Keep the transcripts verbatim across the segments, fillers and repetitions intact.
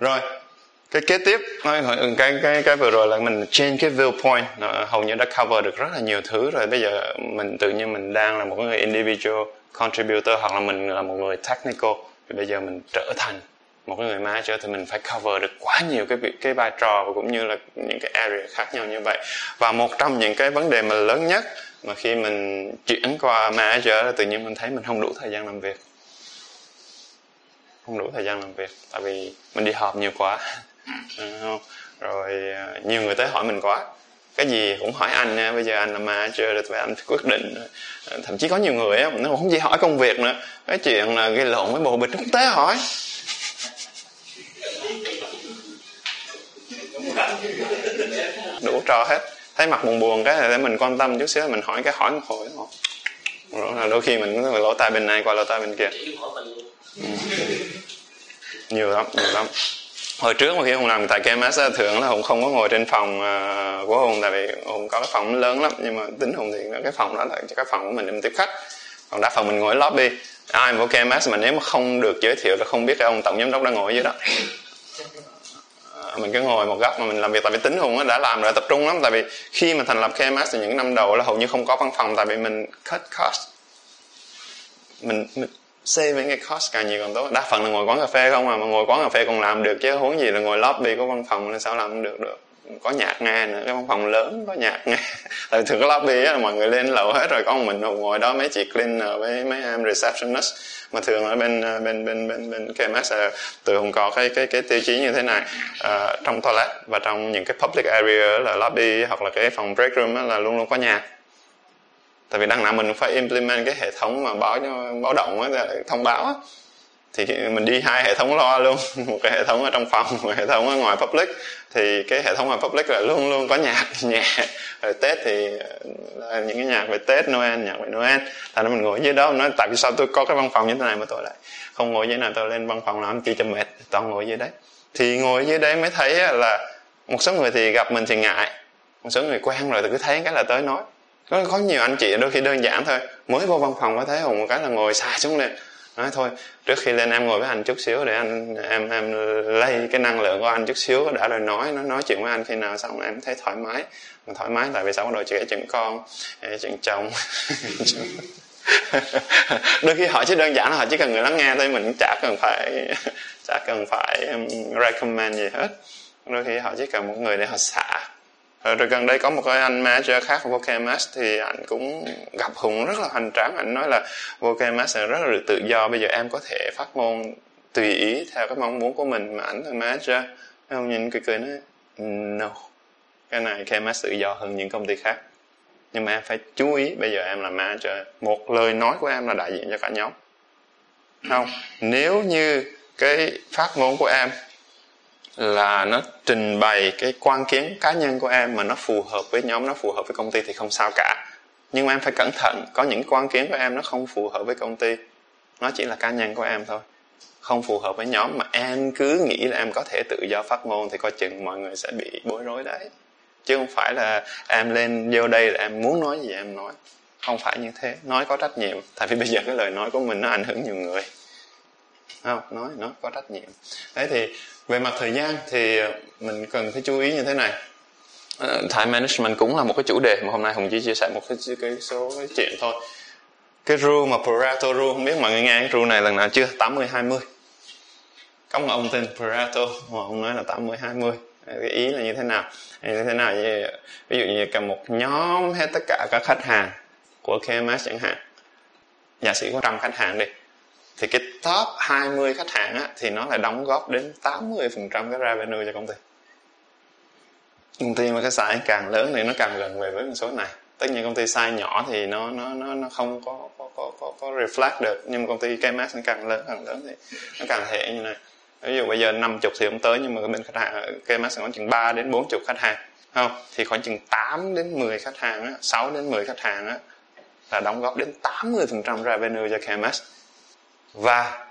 Rồi, cái kế tiếp, cái cái cái vừa rồi là mình change cái viewpoint, hầu như đã cover được rất là nhiều thứ rồi. Bây giờ mình tự nhiên mình đang là một người individual contributor hoặc là mình là một người technical, thì bây giờ mình trở thành một cái người manager thì mình phải cover được quá nhiều cái cái vai trò và cũng như là những cái area khác nhau như vậy. Và một trong những cái vấn đề mà lớn nhất mà khi mình chuyển qua manager là tự nhiên mình thấy mình không đủ thời gian làm việc, không đủ thời gian làm việc tại vì mình đi họp nhiều quá, không? Rồi nhiều người tới hỏi mình quá, cái gì cũng hỏi anh nha. Bây giờ anh là manager rồi, phải anh quyết định. Thậm chí có nhiều người á, nó không chỉ hỏi công việc nữa, cái chuyện là gây lộn với bồ bịch quốc tế hỏi. Đủ trò hết, thấy mặt buồn buồn cái là để mình quan tâm chút xíu, mình hỏi cái hỏi một hồi, rồi là đôi khi mình lỗ tai bên này qua lỗ tai bên kia. Ừ. Nhiều lắm, nhiều lắm. Hồi trước mà khi Hùng làm tại ca em ét thường là Hùng không có ngồi trên phòng uh, của Hùng, tại vì Hùng có cái phòng lớn lắm, nhưng mà tính Hùng thì cái phòng đó là cái phòng của mình để mình tiếp khách, còn đa phần mình ngồi lobby. Ai mà của ca em ét mà nếu mà không được giới thiệu là không biết cái ông tổng giám đốc đang ngồi ở dưới đó. Mình cứ ngồi một góc mà mình làm việc, tại vì tính Hùng đã làm rồi, tập trung lắm. Tại vì khi mà thành lập ca em ét thì những năm đầu là hầu như không có văn phòng, tại vì mình cut cost, mình, mình save những cái cost càng nhiều càng tốt. Đa phần là ngồi quán cà phê không à, mà ngồi quán cà phê còn làm được chứ huống gì là ngồi lobby của văn phòng là sao làm không được được. Có nhạc nghe nữa, cái văn phòng lớn có nhạc nghe. Tại vì thường cái lobby á là mọi người lên lầu hết rồi, con mình ngồi đó mấy chị cleaner với mấy em receptionist. Mà thường ở bên bên bên bên bên ca em ét tụi Hùng có cái cái cái tiêu chí như thế này, à, trong toilet và trong những cái public area là lobby hoặc là cái phòng break room là luôn luôn có nhạc. Tại vì đằng nào mình cũng phải implement cái hệ thống mà báo báo động á, thông báo á, thì mình đi hai hệ thống lo luôn, một cái hệ thống ở trong phòng, một hệ thống ở ngoài public. Thì cái hệ thống ngoài public là luôn luôn có nhạc nhẹ, rồi Tết thì những cái nhạc về Tết, Noel, nhạc về Noel. Tại nó mình ngồi dưới đó, nói tại vì sao tôi có cái văn phòng như thế này mà tôi lại không ngồi dưới này, tôi lên văn phòng làm chi cho mệt, tao ngồi dưới đấy. Thì ngồi dưới đấy mới thấy là một số người thì gặp mình thì ngại, một số người quen rồi thì cứ thấy cái là tới nói. Có, có nhiều anh chị đôi khi đơn giản thôi, mới vô văn phòng có thấy Hùng một cái là ngồi xài xuống liền, nói thôi trước khi lên em ngồi với anh chút xíu để anh em em lay cái năng lượng của anh chút xíu đã rồi nói nó nói chuyện với anh khi nào xong em thấy thoải mái. Mà thoải mái tại vì sao bắt đầu kể chuyện con, chuyện chồng. Đôi khi họ chỉ đơn giản là họ chỉ cần người lắng nghe thôi, mình chả cần phải chả cần phải recommend gì hết. Đôi khi họ chỉ cần một người để họ xả. Rồi gần đây có một cái anh manager khác của VokeMask thì anh cũng gặp Hùng rất là hoành tráng. Anh nói là VokeMask rất là tự do, bây giờ em có thể phát ngôn tùy ý theo cái mong muốn của mình. Mà anh là manager, Hùng nhìn cười cười nói no, cái này ca em ét tự do hơn những công ty khác, nhưng mà em phải chú ý bây giờ em là manager, một lời nói của em là đại diện cho cả nhóm. Không, nếu như cái phát ngôn của em là nó trình bày cái quan kiến cá nhân của em mà nó phù hợp với nhóm, nó phù hợp với công ty thì không sao cả. Nhưng mà em phải cẩn thận, có những quan kiến của em nó không phù hợp với công ty, nó chỉ là cá nhân của em thôi, không phù hợp với nhóm. Mà em cứ nghĩ là em có thể tự do phát ngôn thì coi chừng mọi người sẽ bị bối rối đấy. Chứ không phải là em lên vô đây là em muốn nói gì em nói, không phải như thế. Nói có trách nhiệm, tại vì bây giờ cái lời nói của mình nó ảnh hưởng nhiều người. Không, nói nó có trách nhiệm. Đấy thì về mặt thời gian thì mình cần phải chú ý như thế này. Time management cũng là một cái chủ đề mà hôm nay Hùng chỉ chia sẻ một cái, cái số cái chuyện thôi. Cái rule mà Pareto rule, không biết mọi người nghe cái rule này lần nào chưa? Tám mươi hai mươi. Có một ông tên Pareto mà ông nói là tám mươi hai mươi. Cái ý là như thế nào? Như thế nào? Ví dụ như cả một nhóm hết tất cả các khách hàng của ca em ét chẳng hạn, giả sử có một trăm khách hàng đi, thì cái top hai mươi khách hàng á, thì nó lại đóng góp đến tám mươi phần trăm cái revenue cho công ty. Công ty mà cái size càng lớn thì nó càng gần về với con số này. Tất nhiên công ty size nhỏ thì nó nó nó nó không có có có có, có reflect được, nhưng mà công ty ca em ét nó càng lớn càng lớn thì nó càng thể như này. Ví dụ bây giờ năm mươi thì không tới, nhưng mà bên khách hàng ca em ét có chừng ba đến bốn mươi khách hàng, không? Thì khoảng chừng tám đến mười khách hàng á, sáu đến mười khách hàng á là đóng góp đến tám mươi phần trăm revenue cho ca em ét. Và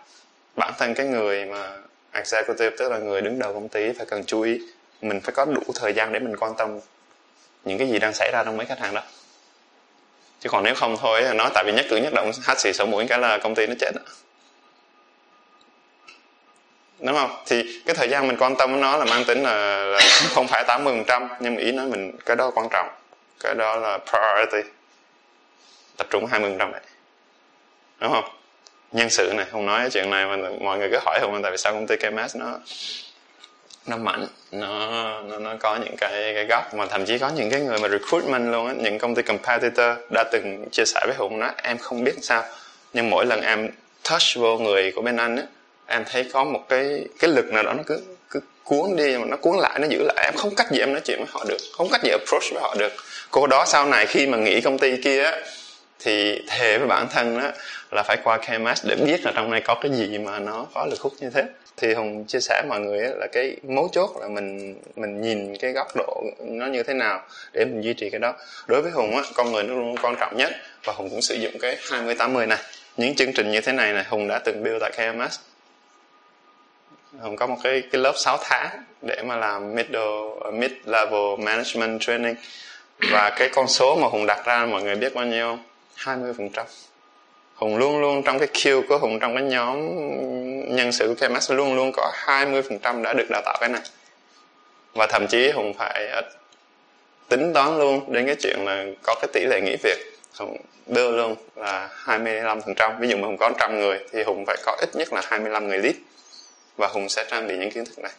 bản thân cái người mà executive, tức là người đứng đầu công ty, phải cần chú ý. Mình phải có đủ thời gian để mình quan tâm những cái gì đang xảy ra trong mấy khách hàng đó. Chứ còn nếu không thôi nó tại vì nhất cử nhất động hắt xì sổ mũi cái là công ty nó chết đó. đúng không? Thì cái thời gian mình quan tâm đến nó là mang tính là, là không phải tám mươi phần trăm, nhưng mà ý nói mình cái đó quan trọng, cái đó là priority, tập trung hai mươi phần trăm này, đúng không? Nhân sự này, Hùng nói chuyện này mà mọi người cứ hỏi Hùng tại vì sao công ty ca em ét nó nó mạnh, nó nó nó có những cái cái góc mà thậm chí có những cái người mà recruitment luôn á, những công ty competitor đã từng chia sẻ với Hùng nói em không biết sao nhưng mỗi lần em touch vô người của bên anh á, em thấy có một cái cái lực nào đó nó cứ cứ cuốn đi mà nó cuốn lại, nó giữ lại, em không cách gì em nói chuyện với họ được, không cách gì approach với họ được. Cô đó sau này khi mà nghỉ công ty kia á, thì thề với bản thân đó là phải qua ca em ét để biết là trong này có cái gì mà nó có lực hút như thế. Thì Hùng chia sẻ mọi người là cái mấu chốt là mình mình nhìn cái góc độ nó như thế nào để mình duy trì cái đó. Đối với Hùng á, con người nó luôn quan trọng nhất, và Hùng cũng sử dụng cái hai mươi tám mươi này. Những chương trình như thế này này Hùng đã từng build tại ca em ét. Hùng có một cái cái lớp sáu tháng để mà làm middle mid level management training, và cái con số mà Hùng đặt ra mọi người biết bao nhiêu không? hai mươi phần trăm. Hùng luôn luôn trong cái queue của Hùng, trong cái nhóm nhân sự của ca em ét luôn luôn có hai mươi phần trăm đã được đào tạo cái này. Và thậm chí Hùng phải tính toán luôn đến cái chuyện là có cái tỷ lệ nghỉ việc, Hùng đưa luôn là hai mươi lăm phần trăm. Ví dụ mà Hùng có một trăm người thì Hùng phải có ít nhất là hai mươi lăm người lead, và Hùng sẽ trang bị những kiến thức này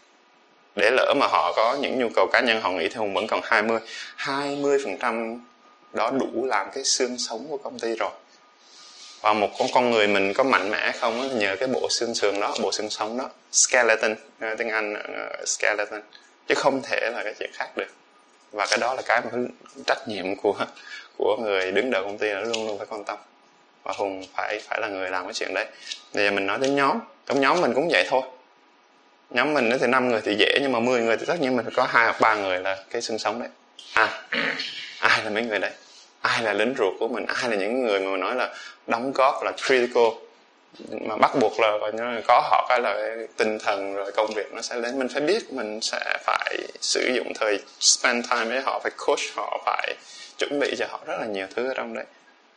để lỡ mà họ có những nhu cầu cá nhân họ nghĩ thì Hùng vẫn còn hai mươi. hai mươi phần trăm đó đủ làm cái xương sống của công ty rồi. Và một con con người mình có mạnh mẽ không đó, nhờ cái bộ xương sườn đó, bộ xương sống đó, skeleton, tiếng Anh uh, skeleton, chứ không thể là cái chuyện khác được. Và cái đó là cái mà trách nhiệm của của người đứng đầu công ty là luôn luôn phải quan tâm. Và Hùng phải phải là người làm cái chuyện đấy. Bây giờ mình nói đến nhóm, trong nhóm mình cũng vậy thôi. Nhóm mình thì năm người thì dễ, nhưng mà mười người thì tất nhiên mình có hai hoặc ba người là cái xương sống đấy. À, ai là mấy người đấy? Ai là lính ruột của mình? Ai là những người mà mình nói là đóng góp, là critical, mà bắt buộc là có họ cái là tinh thần rồi công việc nó sẽ lên. Mình phải biết, mình sẽ phải sử dụng thời spend time với họ, phải coach họ, phải chuẩn bị cho họ rất là nhiều thứ ở trong đấy.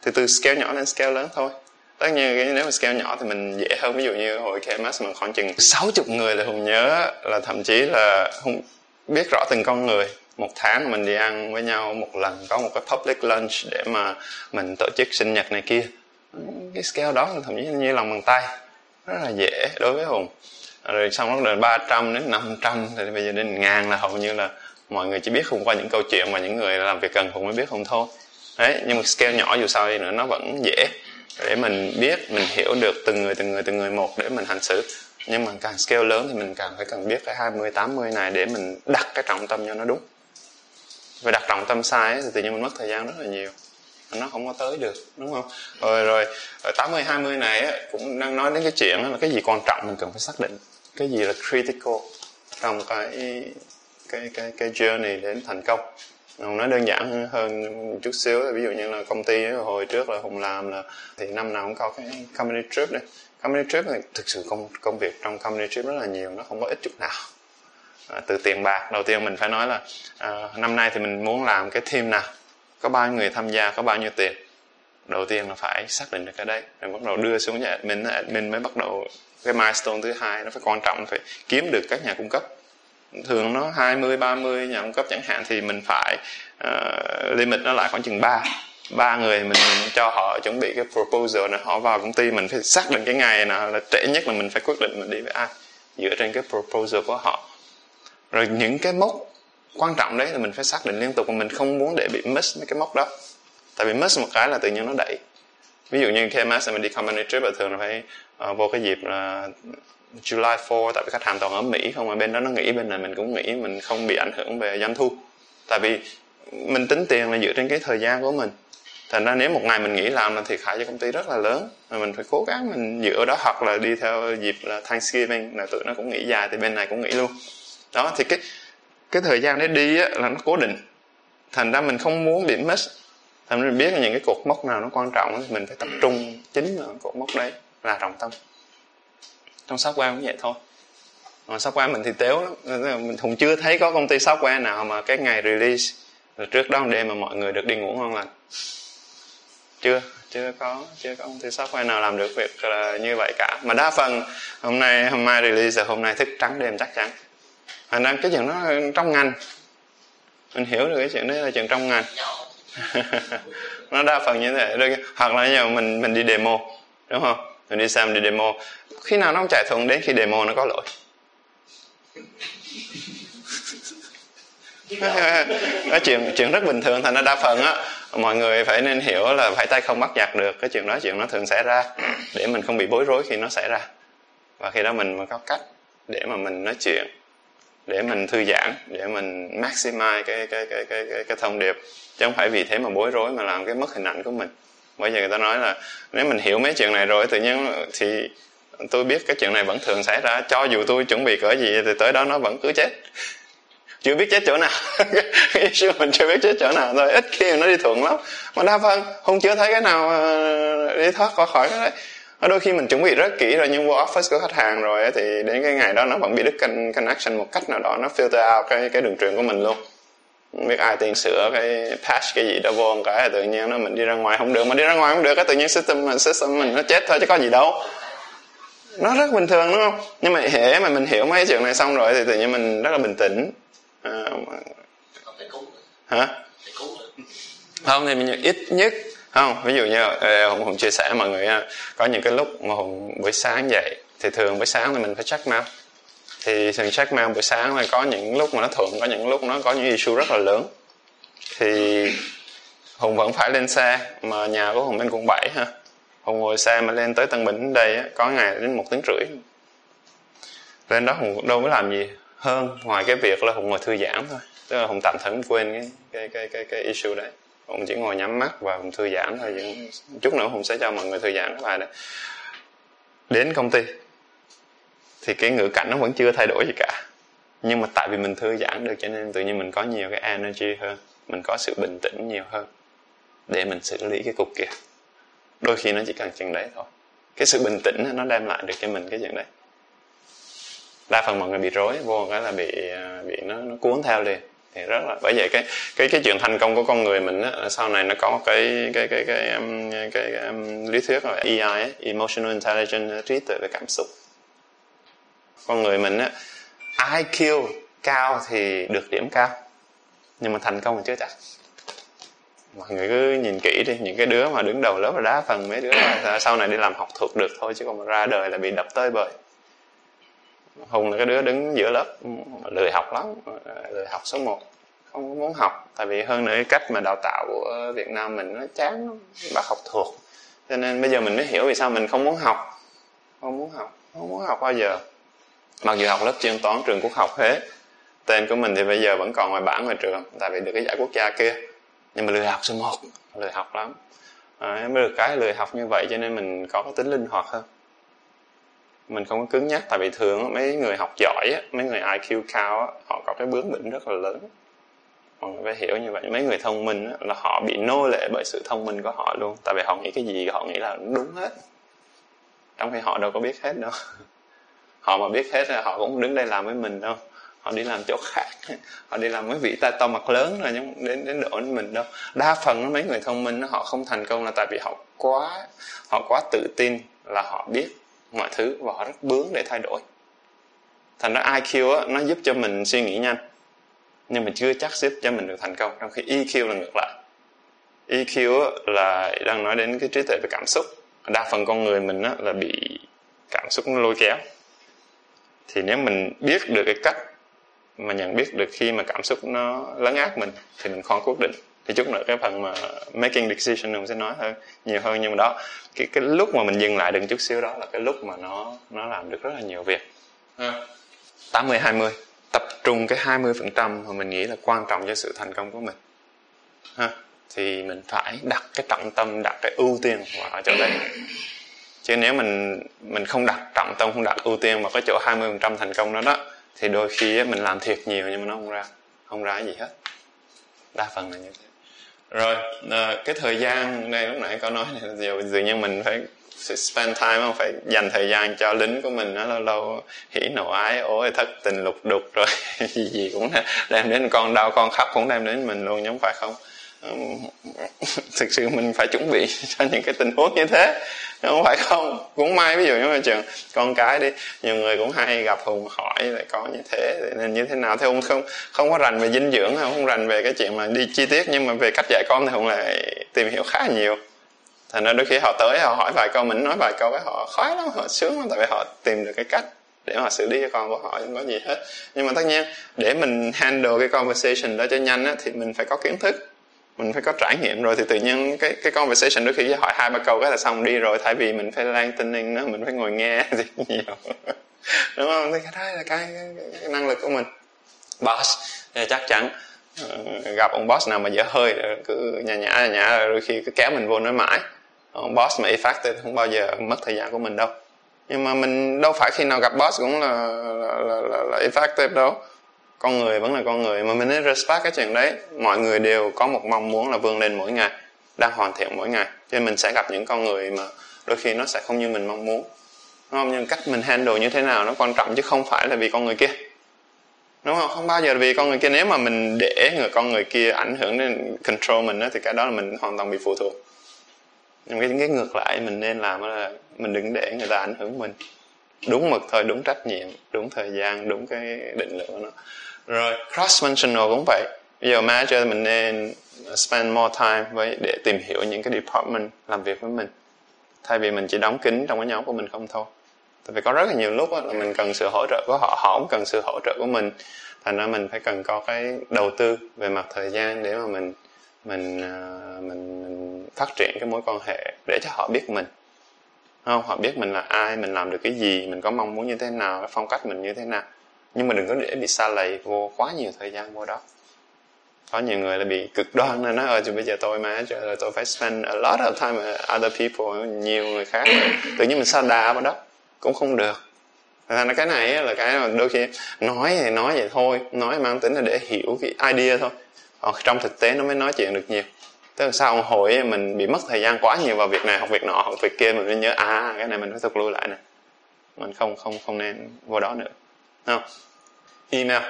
Thì từ scale nhỏ lên scale lớn thôi. Tất nhiên nếu mà scale nhỏ thì mình dễ hơn. Ví dụ như hồi ca em ét mình khoảng chừng sáu mươi người là Hùng nhớ, là thậm chí là Hùng biết rõ từng con người. Một tháng mình đi ăn với nhau một lần, có một cái public lunch để mà mình tổ chức sinh nhật này kia. Cái scale đó thậm chí như lòng bàn tay, rất là dễ đối với Hùng. Rồi xong lúc đến ba trăm đến năm trăm, rồi bây giờ đến ngàn là hầu như là mọi người chỉ biết Hùng qua những câu chuyện mà những người làm việc gần Hùng mới biết Hùng thôi. Đấy, nhưng mà scale nhỏ dù sao đi nữa nó vẫn dễ để mình biết, mình hiểu được từng người từng người từng người một để mình hành xử. Nhưng mà càng scale lớn thì mình càng phải cần biết cái hai mươi tám mươi này để mình đặt cái trọng tâm cho nó đúng. Và đặt trọng tâm sai thì tự nhiên mình mất thời gian rất là nhiều, nó không có tới được, đúng không? Rồi rồi, tám mươi hai mươi này cũng đang nói đến cái chuyện là cái gì quan trọng mình cần phải xác định, cái gì là critical trong cái cái cái cái journey đến thành công. Hùng nói đơn giản hơn một chút xíu, ví dụ như là công ty ấy, hồi trước là Hùng làm là thì năm nào cũng có cái company trip đây. Company trip này thực sự công công việc trong company trip rất là nhiều, nó không có ít chút nào. À, từ tiền bạc đầu tiên mình phải nói là à, năm nay thì mình muốn làm cái team nào, có bao nhiêu người tham gia, có bao nhiêu tiền. Đầu tiên là phải xác định được cái đấy, rồi bắt đầu đưa xuống nhà admin, admin mới bắt đầu cái milestone thứ hai. Nó phải quan trọng, phải kiếm được các nhà cung cấp. Thường nó hai mươi ba mươi nhà cung cấp chẳng hạn, thì mình phải uh, limit nó lại khoảng chừng ba ba người. Mình, mình cho họ chuẩn bị cái proposal này, họ vào công ty mình phải xác định cái ngày nào là trễ nhất là mình phải quyết định mình đi với ai dựa trên cái proposal của họ. Rồi những cái mốc quan trọng đấy là mình phải xác định liên tục, và mình không muốn để bị miss mấy cái mốc đó. Tại vì miss một cái là tự nhiên nó đẩy. Ví dụ như ca em ét mình đi company trip là thường là phải uh, vô cái dịp là July fourth, tại vì khách hàng toàn ở Mỹ không, mà bên đó nó nghỉ, bên này mình cũng nghỉ, mình không bị ảnh hưởng về doanh thu. Tại vì mình tính tiền là dựa trên cái thời gian của mình. Thành ra nếu một ngày mình nghỉ làm là thiệt hại cho công ty rất là lớn, mà mình phải cố gắng mình dựa đó, hoặc là đi theo dịp là Thanksgiving là tụi nó cũng nghỉ dài thì bên này cũng nghỉ luôn. Đó, thì cái cái thời gian để đi á, là nó cố định. Thành ra mình không muốn bị miss. Thành ra mình biết là những cái cột mốc nào nó quan trọng thì mình phải tập trung chính vào cột mốc đấy là trọng tâm. Trong software cũng vậy thôi. Còn software mình thì tếu lắm. Mình Hùng chưa thấy có công ty software nào mà cái ngày release là trước đó một đêm mà mọi người được đi ngủ ngon lành. Chưa, chưa có, chưa có ông thư software nào làm được việc là như vậy cả. Mà đa phần hôm nay, hôm mai release, hôm nay thức trắng đêm chắc chắn. Thành ra cái chuyện đó trong ngành, mình hiểu được cái chuyện đấy là chuyện trong ngành. Nó đa phần như thế, hoặc là giờ mình mình đi demo, đúng không? Mình đi xem đi demo, khi nào nó không chạy thuận đến khi demo nó có lỗi. Đó chuyện chuyện rất bình thường, thành ra đa phần á mọi người phải nên hiểu là phải tay không bắt giặc được, cái chuyện đó chuyện nó thường xảy ra để mình không bị bối rối khi nó xảy ra, và khi đó mình mới có cách để mà mình nói chuyện, để mình thư giãn, để mình maximize cái cái cái cái cái, cái thông điệp, chứ không phải vì thế mà bối rối mà làm cái mất hình ảnh của mình. Bây giờ người ta nói là nếu mình hiểu mấy chuyện này rồi tự nhiên thì tôi biết cái chuyện này vẫn thường xảy ra, cho dù tôi chuẩn bị cỡ gì thì tới đó nó vẫn cứ chết, chưa biết chết chỗ nào. Issue mình chưa biết chết chỗ nào thôi, ít khi nó đi thuận lắm, mà đa phần không chưa thấy cái nào đi thoát khỏi khỏi cái đấy. Đôi khi mình chuẩn bị rất kỹ rồi nhưng vô office của khách hàng rồi thì đến cái ngày đó nó vẫn bị đứt connection một cách nào đó, nó filter out cái cái đường truyền của mình luôn. Không biết ai tiền sửa cái patch cái gì đó vô một cái tự nhiên nó mình đi ra ngoài không được, mà đi ra ngoài không được cái tự nhiên system mình system mình nó chết thôi chứ có gì đâu. Nó rất bình thường đúng không? Nhưng mà hễ mà mình hiểu mấy chuyện này xong rồi thì tự nhiên mình rất là bình tĩnh. À, mà... hả? Không thì mình ít nhất không, ví dụ như Hùng, Hùng chia sẻ mọi người có những cái lúc mà Hùng buổi sáng dậy thì thường buổi sáng thì mình phải check mail, thì thường check mail buổi sáng là có những lúc mà nó thuận, có những lúc nó có những issue rất là lớn, thì Hùng vẫn phải lên xe, mà nhà của Hùng bên quận bảy ha, Hùng ngồi xe mà lên tới Tân Bình đây á, có ngày đến một tiếng rưỡi lên đó Hùng đâu có làm gì hơn ngoài cái việc là Hùng ngồi thư giãn thôi, tức là Hùng tạm thời quên cái cái cái cái, cái issue đấy. Hùng chỉ ngồi nhắm mắt và Hùng thư giãn thôi, những chút nữa Hùng sẽ cho mọi người thư giãn cái bài này. Đến công ty thì cái ngữ cảnh nó vẫn chưa thay đổi gì cả, nhưng mà tại vì mình thư giãn được cho nên tự nhiên mình có nhiều cái energy hơn, mình có sự bình tĩnh nhiều hơn để mình xử lý cái cục kia. Đôi khi nó chỉ cần chuyện đấy thôi, cái sự bình tĩnh nó đem lại được cho mình cái chuyện đấy. Đa phần mọi người bị rối vô cái là bị bị nó, nó cuốn theo liền, thì rất là bởi vậy cái cái cái chuyện thành công của con người mình á, sau này nó có cái cái cái cái cái, cái, cái lý thuyết là E I ấy, emotional intelligence, trí tuệ về cảm xúc. Con người mình á, I Q cao thì được điểm cao, nhưng mà thành công thì chưa chắc. Mọi người cứ nhìn kỹ đi, những cái đứa mà đứng đầu lớp là đá phần mấy đứa sau này đi làm học thuật được thôi, chứ còn ra đời là bị đập tới bời. Hùng là cái đứa đứng giữa lớp lười học lắm, lười học số một, không có muốn học, tại vì hơn nữa cái cách mà đào tạo của Việt Nam mình nó chán lắm, bắt học thuộc, cho nên bây giờ mình mới hiểu vì sao mình không muốn học, không muốn học, không muốn học bao giờ. Mặc dù học lớp chuyên toán trường Quốc học Huế, tên của mình thì bây giờ vẫn còn ngoài bảng ngoài trường, tại vì được cái giải quốc gia kia, nhưng mà lười học số một, lười học lắm. À, mới được cái lười học như vậy cho nên mình có cái tính linh hoạt hơn. Mình không có cứng nhắc, tại vì thường mấy người học giỏi, mấy người I Q cao, họ có cái bướng bỉnh rất là lớn. Mọi người phải hiểu như vậy. Mấy người thông minh là họ bị nô lệ bởi sự thông minh của họ luôn, tại vì họ nghĩ cái gì họ nghĩ là đúng hết, trong khi họ đâu có biết hết đâu. Họ mà biết hết là họ cũng đứng đây làm với mình đâu, họ đi làm chỗ khác, họ đi làm với vị ta to mặt lớn rồi, nhưng đến đến độ đến mình đâu. Đa phần mấy người thông minh họ không thành công là tại vì họ quá họ quá tự tin là họ biết mọi thứ và họ rất bướng để thay đổi. Thành ra I Q á, nó giúp cho mình suy nghĩ nhanh, nhưng mà chưa chắc giúp cho mình được thành công, trong khi E Q là ngược lại. E Q á, là đang nói đến cái trí tuệ về cảm xúc. Đa phần con người mình á, là bị cảm xúc nó lôi kéo. Thì nếu mình biết được cái cách mà nhận biết được khi mà cảm xúc nó lấn át mình thì mình khó quyết định. Thì chút nữa cái phần mà making decision mình sẽ nói hơn nhiều hơn, nhưng mà đó cái cái lúc mà mình dừng lại đừng chút xíu, đó là cái lúc mà nó nó làm được rất là nhiều việc. Tám mươi hai mươi, tập trung cái hai mươi phần trăm mà mình nghĩ là quan trọng cho sự thành công của mình ha, thì mình phải đặt cái trọng tâm, đặt cái ưu tiên vào chỗ đấy. Chứ nếu mình mình không đặt trọng tâm, không đặt ưu tiên vào cái chỗ hai mươi phần trăm thành công đó đó, thì đôi khi mình làm thiệt nhiều nhưng mà nó không ra không ra gì hết. Đa phần là như thế. Rồi, cái thời gian đây lúc nãy có nói là dường như mình phải spend time, không phải dành thời gian cho lính của mình. Nó lâu lâu hỉ nộ ái ối thất tình lục đục rồi gì gì cũng đem đến, con đau con khóc cũng đem đến mình luôn, chứ không phải không. thực sự mình phải chuẩn bị cho những cái tình huống như thế, không phải không. Cũng may ví dụ như là trường con cái đi, nhiều người cũng hay gặp Hùng hỏi là có như thế nên như thế nào. Thế Hùng không không có rành về dinh dưỡng, không rành về cái chuyện mà đi chi tiết, nhưng mà về cách dạy con thì Hùng lại tìm hiểu khá là nhiều. Thành ra đôi khi họ tới họ hỏi vài câu, mình nói vài câu với họ khoái lắm, họ sướng lắm, tại vì họ tìm được cái cách để mà xử lý cho con của họ, không có gì hết. Nhưng mà tất nhiên để mình handle cái conversation đó cho nhanh á, thì mình phải có kiến thức, mình phải có trải nghiệm rồi thì tự nhiên cái cái conversation đôi khi hỏi hai ba câu cái là xong đi rồi, thay vì mình phải lang tinh nữa, mình phải ngồi nghe thì nhiều đúng không? Thì cái đó là cái, cái, cái năng lực của mình. Boss chắc chắn gặp ông boss nào mà dở hơi cứ nhả nhả nhả đôi khi cứ kéo mình vô nói mãi. Ông boss mà effective không bao giờ mất thời gian của mình đâu, nhưng mà mình đâu phải khi nào gặp boss cũng là là, là, là, là effective đâu. Con người vẫn là con người mà, mình nên respect cái chuyện đấy. Mọi người đều có một mong muốn là vươn lên mỗi ngày, đang hoàn thiện mỗi ngày, cho nên mình sẽ gặp những con người mà đôi khi nó sẽ không như mình mong muốn, đúng không? Nhưng cách mình handle như thế nào nó quan trọng, chứ không phải là vì con người kia, đúng không? Không bao giờ vì con người kia. Nếu mà mình để người con người kia ảnh hưởng đến control mình đó, thì cái đó là mình hoàn toàn bị phụ thuộc. Nhưng cái, cái ngược lại mình nên làm là mình đừng để người ta ảnh hưởng mình, đúng mực thôi, đúng trách nhiệm, đúng thời gian, đúng cái định lượng của nó. Rồi cross functional cũng vậy. Bây giờ manager mình nên spend more time với để tìm hiểu những cái department làm việc với mình, thay vì mình chỉ đóng kín trong cái nhóm của mình không thôi. Tại vì có rất là nhiều lúc là mình cần sự hỗ trợ của họ, họ cũng cần sự hỗ trợ của mình. Thành ra mình phải cần có cái đầu tư về mặt thời gian để mà mình mình mình, mình phát triển cái mối quan hệ, để cho họ biết mình. Không, họ biết mình là ai, mình làm được cái gì, mình có mong muốn như thế nào, phong cách mình như thế nào. Nhưng mà đừng có để bị sa lầy vô quá nhiều thời gian vô đó. Có nhiều người là bị cực đoan nên nói ơi bây giờ tôi mà tôi phải spend a lot of time with other people, nhiều người khác, tự nhiên mình sa đà vào đó cũng không được. Thành ra cái này là cái mà đôi khi nói thì nói vậy thôi, nói mang tính là để hiểu cái idea thôi, còn trong thực tế nó mới nói chuyện được nhiều. Tức là sau hồi mình bị mất thời gian quá nhiều vào việc này, học việc nọ, học việc kia, mình mới nhớ à cái này mình phải thực lui lại nè, mình không không không nên vô đó nữa. Không, email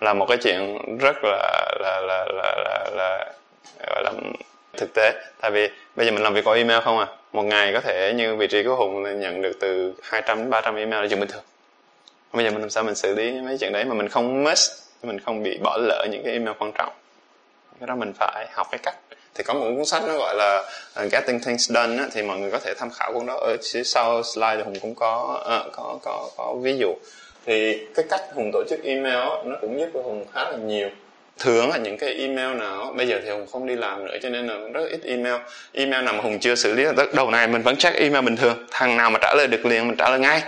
là một cái chuyện rất là là là là là, là, là, là thực tế. Tại vì bây giờ mình làm việc qua email không à, một ngày có thể như vị trí của Hùng nhận được từ hai trăm đến ba trăm email là chuyện bình thường. Bây giờ mình làm sao mình xử lý mấy chuyện đấy mà mình không miss, mình không bị bỏ lỡ những cái email quan trọng. Cái đó mình phải học cái cách. Thì có một cuốn sách nó gọi là Getting Things Done á, thì mọi người có thể tham khảo cuốn đó. Ở sau slide Hùng cũng có, à, có có có ví dụ. Thì cái cách Hùng tổ chức email á, nó cũng giúp Hùng khá là nhiều. Thường là những cái email nào bây giờ thì Hùng không đi làm nữa cho nên là rất ít email. Email nào mà Hùng chưa xử lý đầu này mình vẫn check email bình thường. Thằng nào mà trả lời được liền mình trả lời ngay.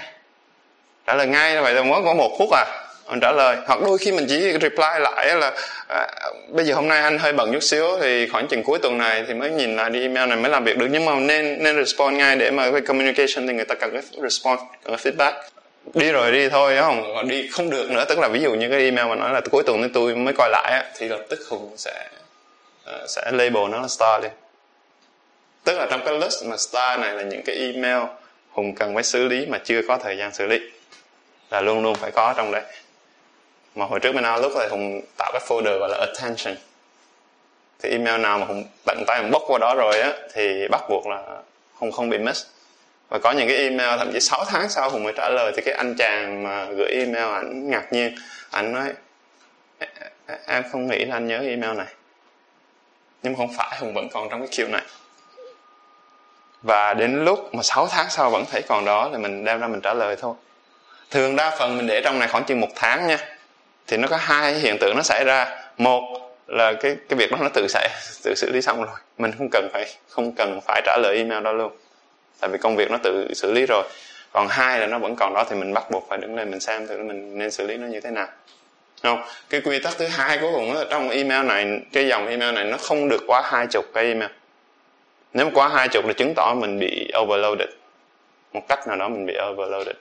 Trả lời ngay vậy là mới có một phút à. Mình trả lời, hoặc đôi khi mình chỉ reply lại là à, bây giờ hôm nay anh hơi bận chút xíu thì khoảng chừng cuối tuần này thì mới nhìn lại đi email này mới làm việc được. Nhưng mà nên nên respond ngay để mà về communication thì người ta cần cái response, cần cái feedback. Đi rồi đi thôi, đúng không? Còn đi không được nữa, tức là ví dụ như cái email mà nói là cuối tuần tôi mới coi lại thì lập tức Hùng sẽ sẽ label nó là star đi. Tức là trong cái list mà star này là những cái email Hùng cần phải xử lý mà chưa có thời gian xử lý, là luôn luôn phải có trong đấy. Mà hồi trước bên Outlook thì Hùng tạo cái folder gọi là attention. Thì email nào mà Hùng tận tay Hùng bóc qua đó rồi á thì bắt buộc là Hùng không bị miss. Và có những cái email thậm chí sáu tháng sau Hùng mới trả lời, thì cái anh chàng mà gửi email ảnh ngạc nhiên, ảnh nói em không nghĩ là anh nhớ email này. Nhưng mà không phải, Hùng vẫn còn trong cái queue này. Và đến lúc mà sáu tháng sau vẫn thấy còn đó thì mình đem ra mình trả lời thôi. Thường đa phần mình để trong này khoảng chừng một tháng nha. Thì nó có hai hiện tượng nó xảy ra. Một là cái cái việc đó nó tự xảy tự xử lý xong rồi, mình không cần phải không cần phải trả lời email đó luôn, tại vì công việc nó tự xử lý rồi. Còn hai là nó vẫn còn đó thì mình bắt buộc phải đứng lên mình xem thử mình nên xử lý nó như thế nào. Không, cái quy tắc thứ hai của Hùng là trong email này, cái dòng email này nó không được quá hai chục cái email. Nếu mà quá hai chục là chứng tỏ mình bị overloaded, một cách nào đó mình bị overloaded,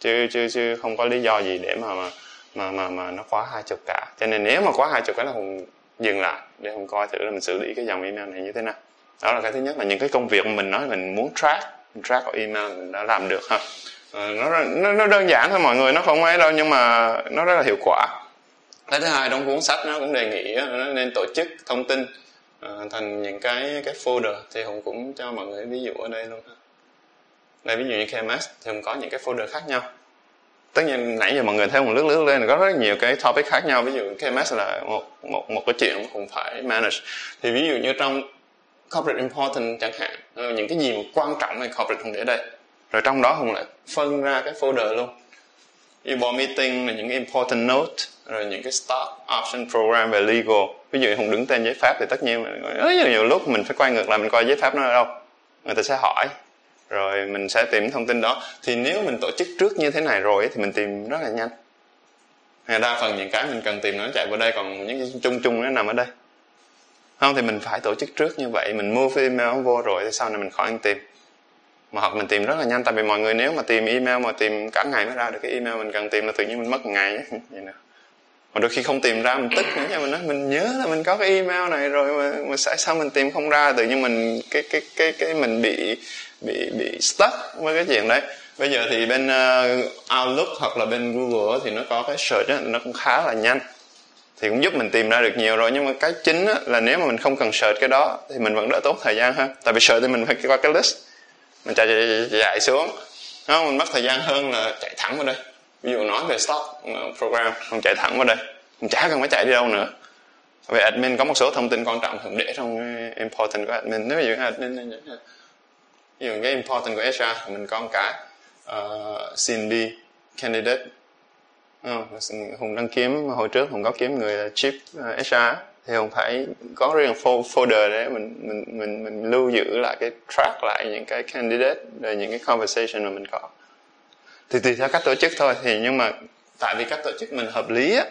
chứ chứ chứ không có lý do gì để mà mà mà mà mà nó quá hai chục cả. Cho nên nếu mà quá hai chục cái là Hùng dừng lại để Hùng coi thử là mình xử lý cái dòng email này như thế nào. Đó là cái thứ nhất, là những cái công việc mình nói mình muốn track, mình track vào email mình đã làm được ha. Nó, nó nó đơn giản thôi mọi người, nó không ấy đâu nhưng mà nó rất là hiệu quả. Cái thứ hai, trong cuốn sách nó cũng đề nghị nó nên tổ chức thông tin uh, thành những cái cái folder. Thì Hùng cũng cho mọi người ví dụ ở đây luôn. Đây ví dụ như ca em ét thì Hùng có những cái folder khác nhau. Tất nhiên nãy giờ mọi người thấy Hùng lướt lướt lên có rất nhiều cái topic khác nhau. Ví dụ ca em ét là một một một cái chuyện mà Hùng phải manage. Thì ví dụ như trong corporate important chẳng hạn, những cái gì mà quan trọng này corporate Hùng để đây. Rồi trong đó Hùng lại phân ra cái folder luôn. Board meeting là những cái important note, rồi những cái stock option program về legal. Ví dụ Hùng đứng tên giấy pháp thì tất nhiên rất nhiều, nhiều lúc mình phải quay ngược lại mình coi giấy pháp nó ở đâu. Người ta sẽ hỏi. Rồi mình sẽ tìm thông tin đó. Thì nếu mình tổ chức trước như thế này rồi thì mình tìm rất là nhanh. Đa phần những cái mình cần tìm nó chạy vào đây, còn những cái chung chung nó nằm ở đây. Không thì mình phải tổ chức trước như vậy. Mình move email vô rồi thì sau này mình khỏi ăn tìm. Mà hoặc mình tìm rất là nhanh. Tại vì mọi người nếu mà tìm email mà tìm cả ngày mới ra được cái email mình cần tìm là tự nhiên mình mất ngày. Mà đôi khi không tìm ra mình tức nữa. Mình nói mình nhớ là mình có cái email này rồi mà, mà sao mình tìm không ra. Tự nhiên mình cái cái cái cái mình bị bị bị stuck với cái chuyện đấy. Bây giờ thì bên uh, Outlook hoặc là bên Google thì nó có cái search đó, nó cũng khá là nhanh. Thì cũng giúp mình tìm ra được nhiều rồi. Nhưng mà cái chính là nếu mà mình không cần search cái đó thì mình vẫn đỡ tốn thời gian hơn. Tại vì search thì mình phải qua cái list, mình chạy chạy, chạy, chạy xuống đó, mình mất thời gian hơn là chạy thẳng vào đây. Ví dụ nói về stock program, mình chạy thẳng vào đây, mình chả cần phải chạy đi đâu nữa. Về admin có một số thông tin quan trọng mình để trong important của admin. Nếu ví dụ admin này, ví dụ cái important của hát rờ mình có một cái uh, xê en bê candidate. Hùng đang kiếm, hồi trước Hùng có kiếm người là chief hát rờ thì Hùng phải có riêng folder để mình mình mình mình lưu giữ lại cái track lại những cái candidate rồi những cái conversation mà mình có. Thì tùy theo cách tổ chức thôi. Thì nhưng mà tại vì cách tổ chức mình hợp lý á,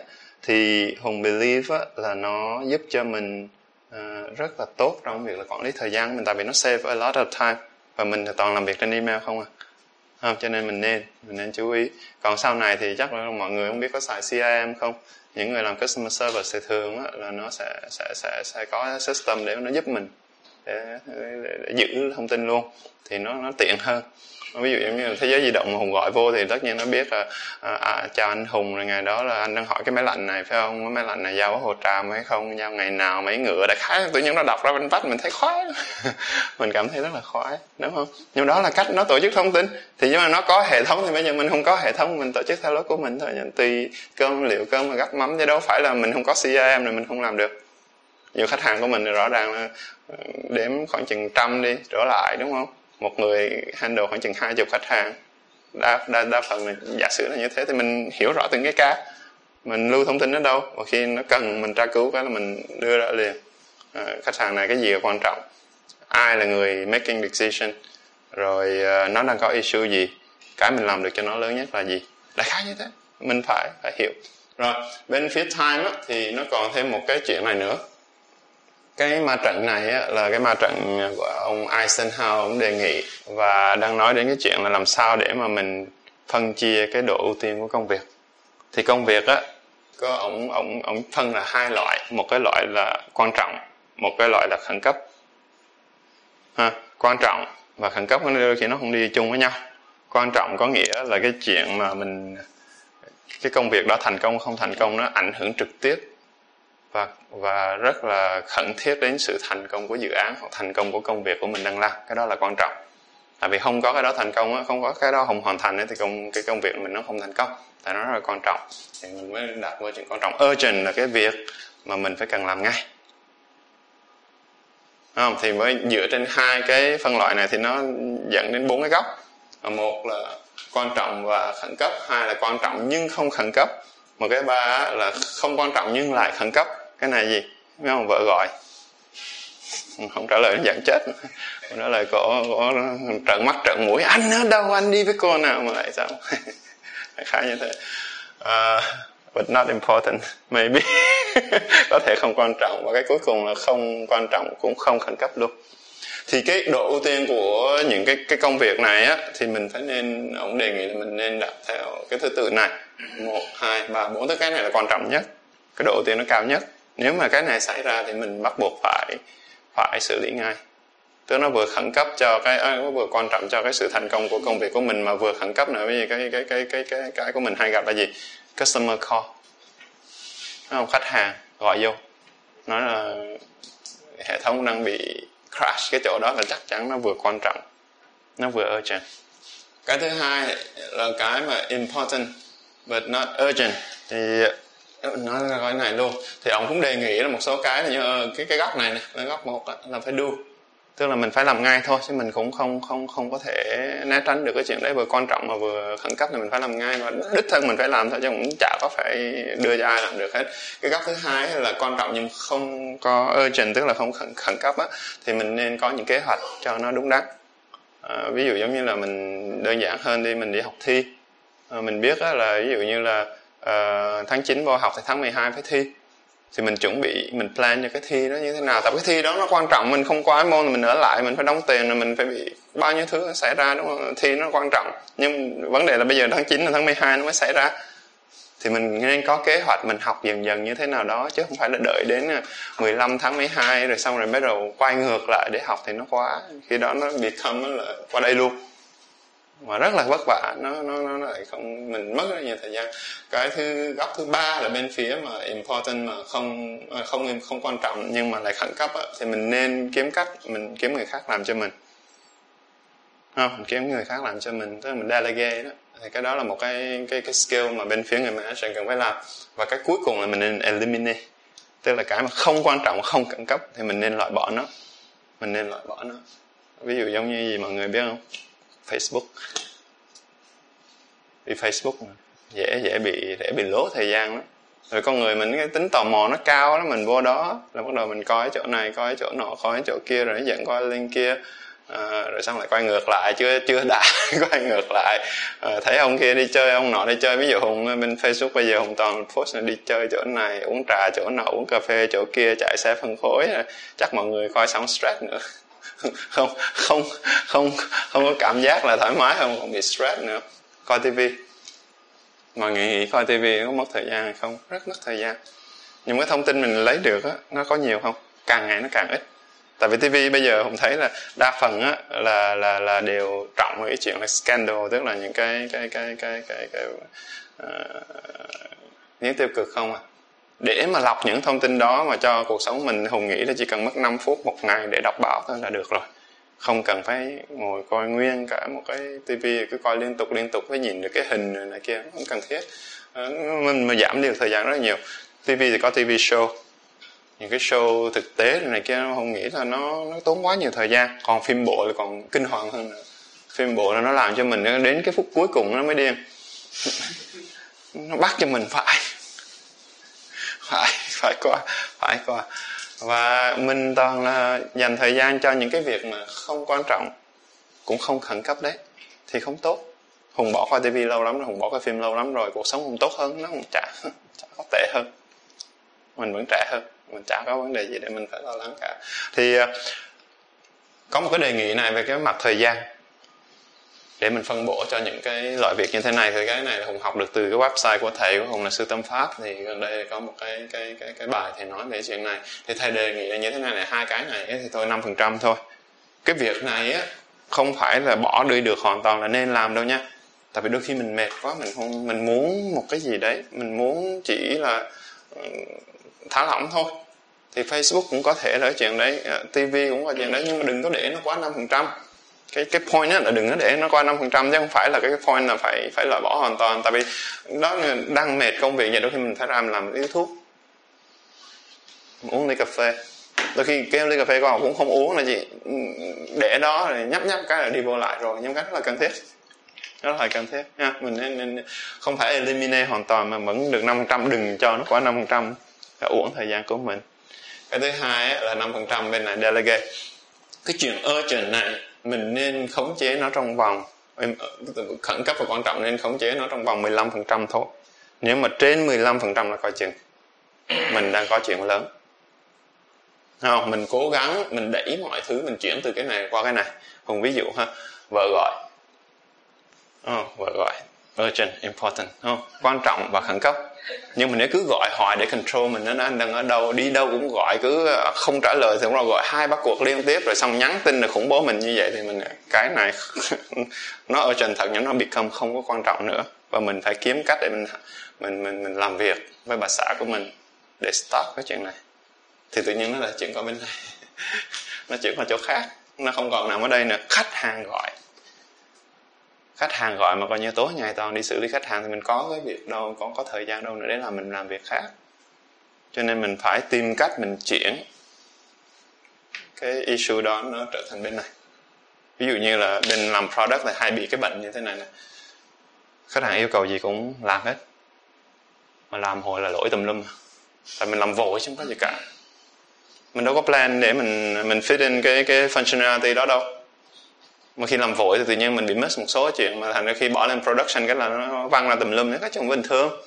thì Hùng believe á, là nó giúp cho mình uh, rất là tốt trong việc là quản lý thời gian mình. Tại vì nó save a lot of time và mình toàn làm việc trên email không à. Không, cho nên mình nên mình nên chú ý. Còn sau này thì chắc là mọi người không biết có xài xê rờ em không. Những người làm customer service thì thường á, là nó sẽ sẽ sẽ sẽ có system để nó giúp mình để, để, để giữ thông tin luôn. Thì nó nó tiện hơn. Ví dụ như là Thế Giới Di Động mà Hùng gọi vô thì tất nhiên nó biết là à, à, chào anh Hùng, rồi ngày đó là anh đang hỏi cái máy lạnh này phải không, cái máy lạnh này giao ở Hồ Tràm hay không, giao ngày nào, mấy ngựa đại khái. Tự nhiên nó đọc ra bên vách mình thấy khoái. Mình cảm thấy rất là khoái, đúng không? Nhưng đó là cách nó tổ chức thông tin. Thì nhưng mà nó có hệ thống, thì bây giờ mình không có hệ thống, mình tổ chức theo lối của mình thôi. Tùy cơm liệu cơm mà gắp mắm, chứ đâu phải là mình không có xê rờ em rồi mình không làm được. Nhiều khách hàng của mình thì rõ ràng là đếm khoảng chừng trăm đi trở lại, đúng không? Một người handle khoảng chừng hai chục khách hàng, đa, đa, đa phần là giả sử là như thế. Thì mình hiểu rõ từng cái ca, mình lưu thông tin ở đâu, và khi nó cần mình tra cứu cái là mình đưa ra liền. À, khách hàng này cái gì là quan trọng, ai là người making decision, rồi uh, nó đang có issue gì, cái mình làm được cho nó lớn nhất là gì, đại khái như thế. Mình phải phải hiểu. Rồi bên phía time á, thì nó còn thêm một cái chuyện này nữa. Cái ma trận này á, là cái ma trận của ông Eisenhower, ông đề nghị và đang nói đến cái chuyện là làm sao để mà mình phân chia cái độ ưu tiên của công việc. Thì công việc á, có ông ông ông phân là hai loại, một cái loại là quan trọng, một cái loại là khẩn cấp. Ha, quan trọng và khẩn cấp đôi khi nó không đi chung với nhau. Quan trọng có nghĩa là cái chuyện mà mình cái công việc đó thành công không thành công nó ảnh hưởng trực tiếp Và, và rất là khẩn thiết đến sự thành công của dự án hoặc thành công của công việc của mình đang làm. Cái đó là quan trọng. Tại vì không có cái đó thành công, không có cái đó không hoàn thành thì công, cái công việc mình nó không thành công. Tại nó rất là quan trọng. Thì mình mới đạt với chuyện quan trọng. Urgent là cái việc mà mình phải cần làm ngay. Không? Thì với, dựa trên hai cái phân loại này thì nó dẫn đến bốn cái góc. Một là quan trọng và khẩn cấp. Hai là quan trọng nhưng không khẩn cấp. Một cái ba là không quan trọng nhưng lại khẩn cấp. Cái này gì? Mấy ông vợ gọi không trả lời nó giận chết. Nó lại cổ, cổ trợn mắt trợn mũi, anh ở đâu, anh đi với cô nào mà lại sao. Khá như thế. uh, But not important maybe. Có thể không quan trọng. Và cái cuối cùng là không quan trọng cũng không khẩn cấp luôn. Thì cái độ ưu tiên của những cái, cái công việc này á, thì mình phải nên, ông đề nghị là mình nên đặt theo cái thứ tự này. Một, hai, ba, bốn, cái này là quan trọng nhất. Cái độ ưu tiên nó cao nhất. Nếu mà cái này xảy ra thì mình bắt buộc phải phải xử lý ngay. Tức nó vừa khẩn cấp cho cái, nó vừa quan trọng cho cái sự thành công của công việc của mình, mà vừa khẩn cấp nữa. Bởi vì cái, cái, cái, cái, cái, cái của mình hay gặp là gì? Customer call. Đúng không? Khách hàng gọi vô nói là hệ thống đang bị crash cái chỗ đó là chắc chắn nó vừa quan trọng, nó vừa urgent. Cái thứ hai là cái mà important but not urgent, thì nó là cái này luôn. Thì ông cũng đề nghị là một số cái là như cái cái góc này nè, cái góc một là phải do, tức là mình phải làm ngay thôi, chứ mình cũng không không không có thể né tránh được cái chuyện đấy, vừa quan trọng mà vừa khẩn cấp thì mình phải làm ngay, và đích thân mình phải làm thôi, chứ cũng chả có phải đưa cho ai làm được hết. Cái góc thứ hai là quan trọng nhưng không có urgent, tức là không khẩn, khẩn cấp á, thì mình nên có những kế hoạch cho nó đúng đắn. À, ví dụ giống như là mình đơn giản hơn đi, mình đi học thi, à, mình biết á, là ví dụ như là à, tháng chín vô học thì tháng mười hai phải thi, thì mình chuẩn bị, mình plan cho cái thi đó như thế nào, tại cái thi đó nó quan trọng, mình không qua cái môn mình ở lại, mình phải đóng tiền, rồi mình phải bị bao nhiêu thứ xảy ra, đúng không? Thi nó quan trọng, nhưng vấn đề là bây giờ tháng chín là tháng mười hai nó mới xảy ra, thì mình nên có kế hoạch mình học dần dần như thế nào đó, chứ không phải là đợi đến mười lăm tháng mười hai rồi xong rồi bắt đầu quay ngược lại để học, thì nó quá, khi đó nó bị become là qua đây luôn, mà rất là vất vả, nó nó nó lại không, mình mất rất nhiều thời gian. Cái thứ góc thứ ba là bên phía mà important mà không không không quan trọng nhưng mà lại khẩn cấp á, thì mình nên kiếm cách mình kiếm người khác làm cho mình, không mình kiếm người khác làm cho mình, tức là mình delegate đó. Thì cái đó là một cái cái cái skill mà bên phía người manager cần phải làm. Và cái cuối cùng là mình nên eliminate, tức là cái mà không quan trọng, không khẩn cấp thì mình nên loại bỏ nó, mình nên loại bỏ nó. Ví dụ giống như gì mọi người biết không? Facebook. Vì Facebook mà. dễ dễ bị dễ bị lố thời gian đó. Rồi con người mình cái tính tò mò nó cao đó, mình vô đó là bắt đầu mình coi chỗ này, coi chỗ nọ, coi chỗ kia, rồi nó dẫn coi link kia, à, rồi xong lại quay ngược lại, chưa chưa đã quay ngược lại, à, thấy ông kia đi chơi, ông nọ đi chơi. Ví dụ Hùng bên Facebook bây giờ Hùng toàn post là đi chơi chỗ này, uống trà chỗ nọ, uống cà phê chỗ kia, chạy xe phân khối, chắc mọi người coi xong stress nữa. không không không không có cảm giác là thoải mái, không còn bị stress nữa. Coi tivi, mọi người nghĩ coi tivi có mất thời gian hay không? Rất mất thời gian. Nhưng cái thông tin mình lấy được á, nó có nhiều không? Càng ngày nó càng ít. Tại vì tivi bây giờ Hùng thấy là đa phần á là là là đều trọng về cái chuyện là scandal, tức là những cái cái cái cái cái cái những uh, tiêu cực không à. Để mà lọc những thông tin đó mà cho cuộc sống mình, Hùng nghĩ là chỉ cần mất năm phút một ngày để đọc báo thôi là được rồi. Không cần phải ngồi coi nguyên cả một cái tivi, cứ coi liên tục liên tục phải nhìn được cái hình này, này kia, không cần thiết. Mình mà giảm được thời gian rất là nhiều. Tivi thì có tivi show, những cái show thực tế này, này kia, Hùng nghĩ là nó, nó tốn quá nhiều thời gian. Còn phim bộ là còn kinh hoàng hơn nữa. Phim bộ là nó làm cho mình đến cái phút cuối cùng nó mới điên. Nó bắt cho mình phải phải phải qua phải qua và mình toàn là dành thời gian cho những cái việc mà không quan trọng cũng không khẩn cấp đấy thì không tốt. Hùng bỏ qua tivi lâu lắm rồi, Hùng bỏ qua phim lâu lắm rồi, cuộc sống Hùng tốt hơn, nó không chả chả có tệ hơn, mình vẫn trẻ hơn, mình chả có vấn đề gì để mình phải lo lắng cả. Thì có một cái đề nghị này về cái mặt thời gian để mình phân bổ cho những cái loại việc như thế này. Thì cái này là Hùng học được từ cái website của thầy của Hùng là Sư Tâm Pháp, thì gần đây có một cái cái cái cái bài thầy nói về chuyện này, thì thầy đề nghị là như thế này này, hai cái này thì thôi năm phần trăm thôi. Cái việc này á không phải là bỏ đi được hoàn toàn là nên làm đâu nha, tại vì đôi khi mình mệt quá, mình không mình muốn một cái gì đấy, mình muốn chỉ là thả lỏng thôi, thì Facebook cũng có thể là chuyện đấy, ti vi cũng có chuyện đấy, nhưng mà đừng có để nó quá năm phần trăm. Cái, cái point đó là đừng có để nó qua năm phần trăm, chứ không phải là cái point là phải phải loại bỏ hoàn toàn. Tại vì đó đang mệt công việc vậy, đôi khi mình phải ra mình làm điếu thuốc, uống ly cà phê, đôi khi kêu ly cà phê còn cũng không uống là gì, để đó rồi nhấp nhấp cái là đi vô lại rồi, nhưng cái rất là cần thiết, rất là cần thiết ha. Mình nên, nên không phải eliminate hoàn toàn mà vẫn được năm phần trăm, đừng cho nó quá năm phần trăm, là uổng thời gian của mình. Cái thứ hai là năm phần trăm bên này delegate. Cái chuyện urgent này mình nên khống chế nó trong vòng, khẩn cấp và quan trọng nên khống chế nó trong vòng mười lăm phần trăm thôi. Nếu mà trên mười lăm phần trăm là coi chừng mình đang có chuyện lớn. Không, mình cố gắng, mình đẩy mọi thứ, mình chuyển từ cái này qua cái này. Hùng ví dụ ha, vợ gọi, oh, vợ gọi, urgent, important, oh, quan trọng và khẩn cấp. Nhưng mà nếu cứ gọi hoài để control mình, nó anh đang ở đâu, đi đâu cũng gọi, cứ không trả lời thì cũng rồi gọi hai ba cuộc liên tiếp, rồi xong nhắn tin rồi khủng bố mình như vậy, thì mình cái này nó ở trần thật, nhưng nó become không có quan trọng nữa, và mình phải kiếm cách để mình mình mình mình làm việc với bà xã của mình để stop cái chuyện này, thì tự nhiên nó là chuyện có bên này. nó chuyển qua chỗ khác, nó không còn nằm ở đây nữa. Khách hàng gọi, khách hàng gọi mà coi như tối ngày toàn đi xử lý khách hàng thì mình có cái việc đâu, còn có thời gian đâu nữa để làm mình làm việc khác. Cho nên mình phải tìm cách mình chuyển cái issue đó nó trở thành bên này. Ví dụ như là bên làm product là hay bị cái bệnh như thế này nè, khách hàng yêu cầu gì cũng làm hết, mà làm hồi là lỗi tùm lum, tại mình làm vội chứ không có gì cả. Mình đâu có plan để mình mình fit in cái cái functionality đó đâu. Mà khi làm vội thì tự nhiên mình bị miss một số chuyện, mà thành ra khi bỏ lên production cái là nó văng ra tùm lum, cái chuyện bình thường.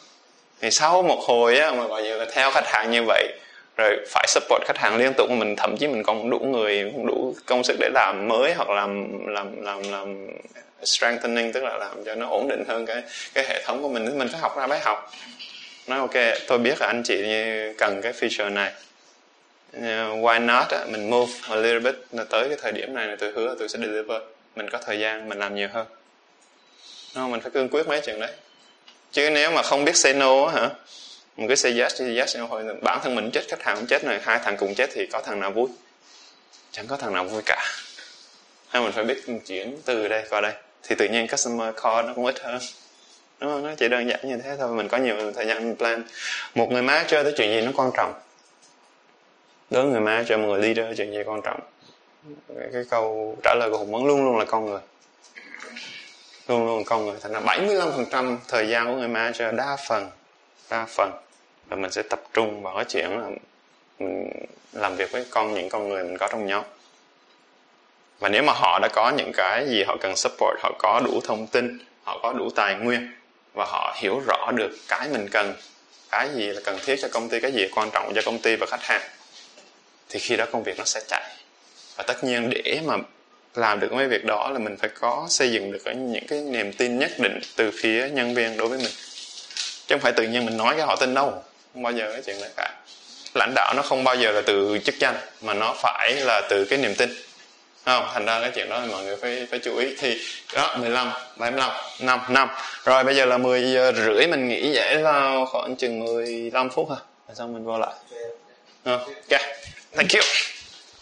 Thì sau một hồi á, mà gọi như là theo khách hàng như vậy, rồi phải support khách hàng liên tục, mình thậm chí mình còn không đủ người, không đủ công sức để làm mới hoặc làm làm làm làm strengthening, tức là làm cho nó ổn định hơn cái cái hệ thống của mình. Mình phải học ra bài học. Nói ok, tôi biết là anh chị cần cái feature này, why not, mình move a little bit, là tới cái thời điểm này là tôi hứa tôi sẽ deliver, mình có thời gian mình làm nhiều hơn. Không, mình phải cương quyết mấy chuyện đấy. Chứ nếu mà không biết say no hả, mình cứ say yes say yes hồi bản thân mình chết, khách hàng cũng chết, này hai thằng cùng chết thì có thằng nào vui? Chẳng có thằng nào vui cả. Hay mình phải biết chuyển từ đây qua đây thì tự nhiên customer call nó cũng ít hơn. Đúng không? Nó chỉ đơn giản như thế thôi. Mình có nhiều thời gian plan. Một người manager tới chuyện gì nó quan trọng? Đối với người manager, một người leader chuyện gì quan trọng? Cái câu trả lời của Hùng vẫn luôn luôn là con người, luôn luôn là con người. Thành ra bảy mươi lăm phần trăm thời gian của người manager đa phần đa phần là mình sẽ tập trung vào cái chuyện là mình làm việc với con những con người mình có trong nhóm. Và nếu mà họ đã có những cái gì họ cần support, họ có đủ thông tin, họ có đủ tài nguyên và họ hiểu rõ được cái mình cần, cái gì là cần thiết cho công ty, cái gì quan trọng cho công ty và khách hàng, thì khi đó công việc nó sẽ chạy. Và tất nhiên để mà làm được mấy việc đó là mình phải có xây dựng được những cái niềm tin nhất định từ phía nhân viên đối với mình, chứ không phải tự nhiên mình nói cái họ tin đâu. Không bao giờ cái chuyện đấy cả. Lãnh đạo nó không bao giờ là từ chức danh, mà nó phải là từ cái niềm tin. Không, thành ra cái chuyện đó mọi người phải phải chú ý. Thì đó, mười lăm, bảy mươi lăm, năm, năm. Rồi bây giờ là mười giờ rưỡi, mình nghỉ giải vào khoảng chừng mười lăm phút ha, xong mình vô lại. Ok, thank you.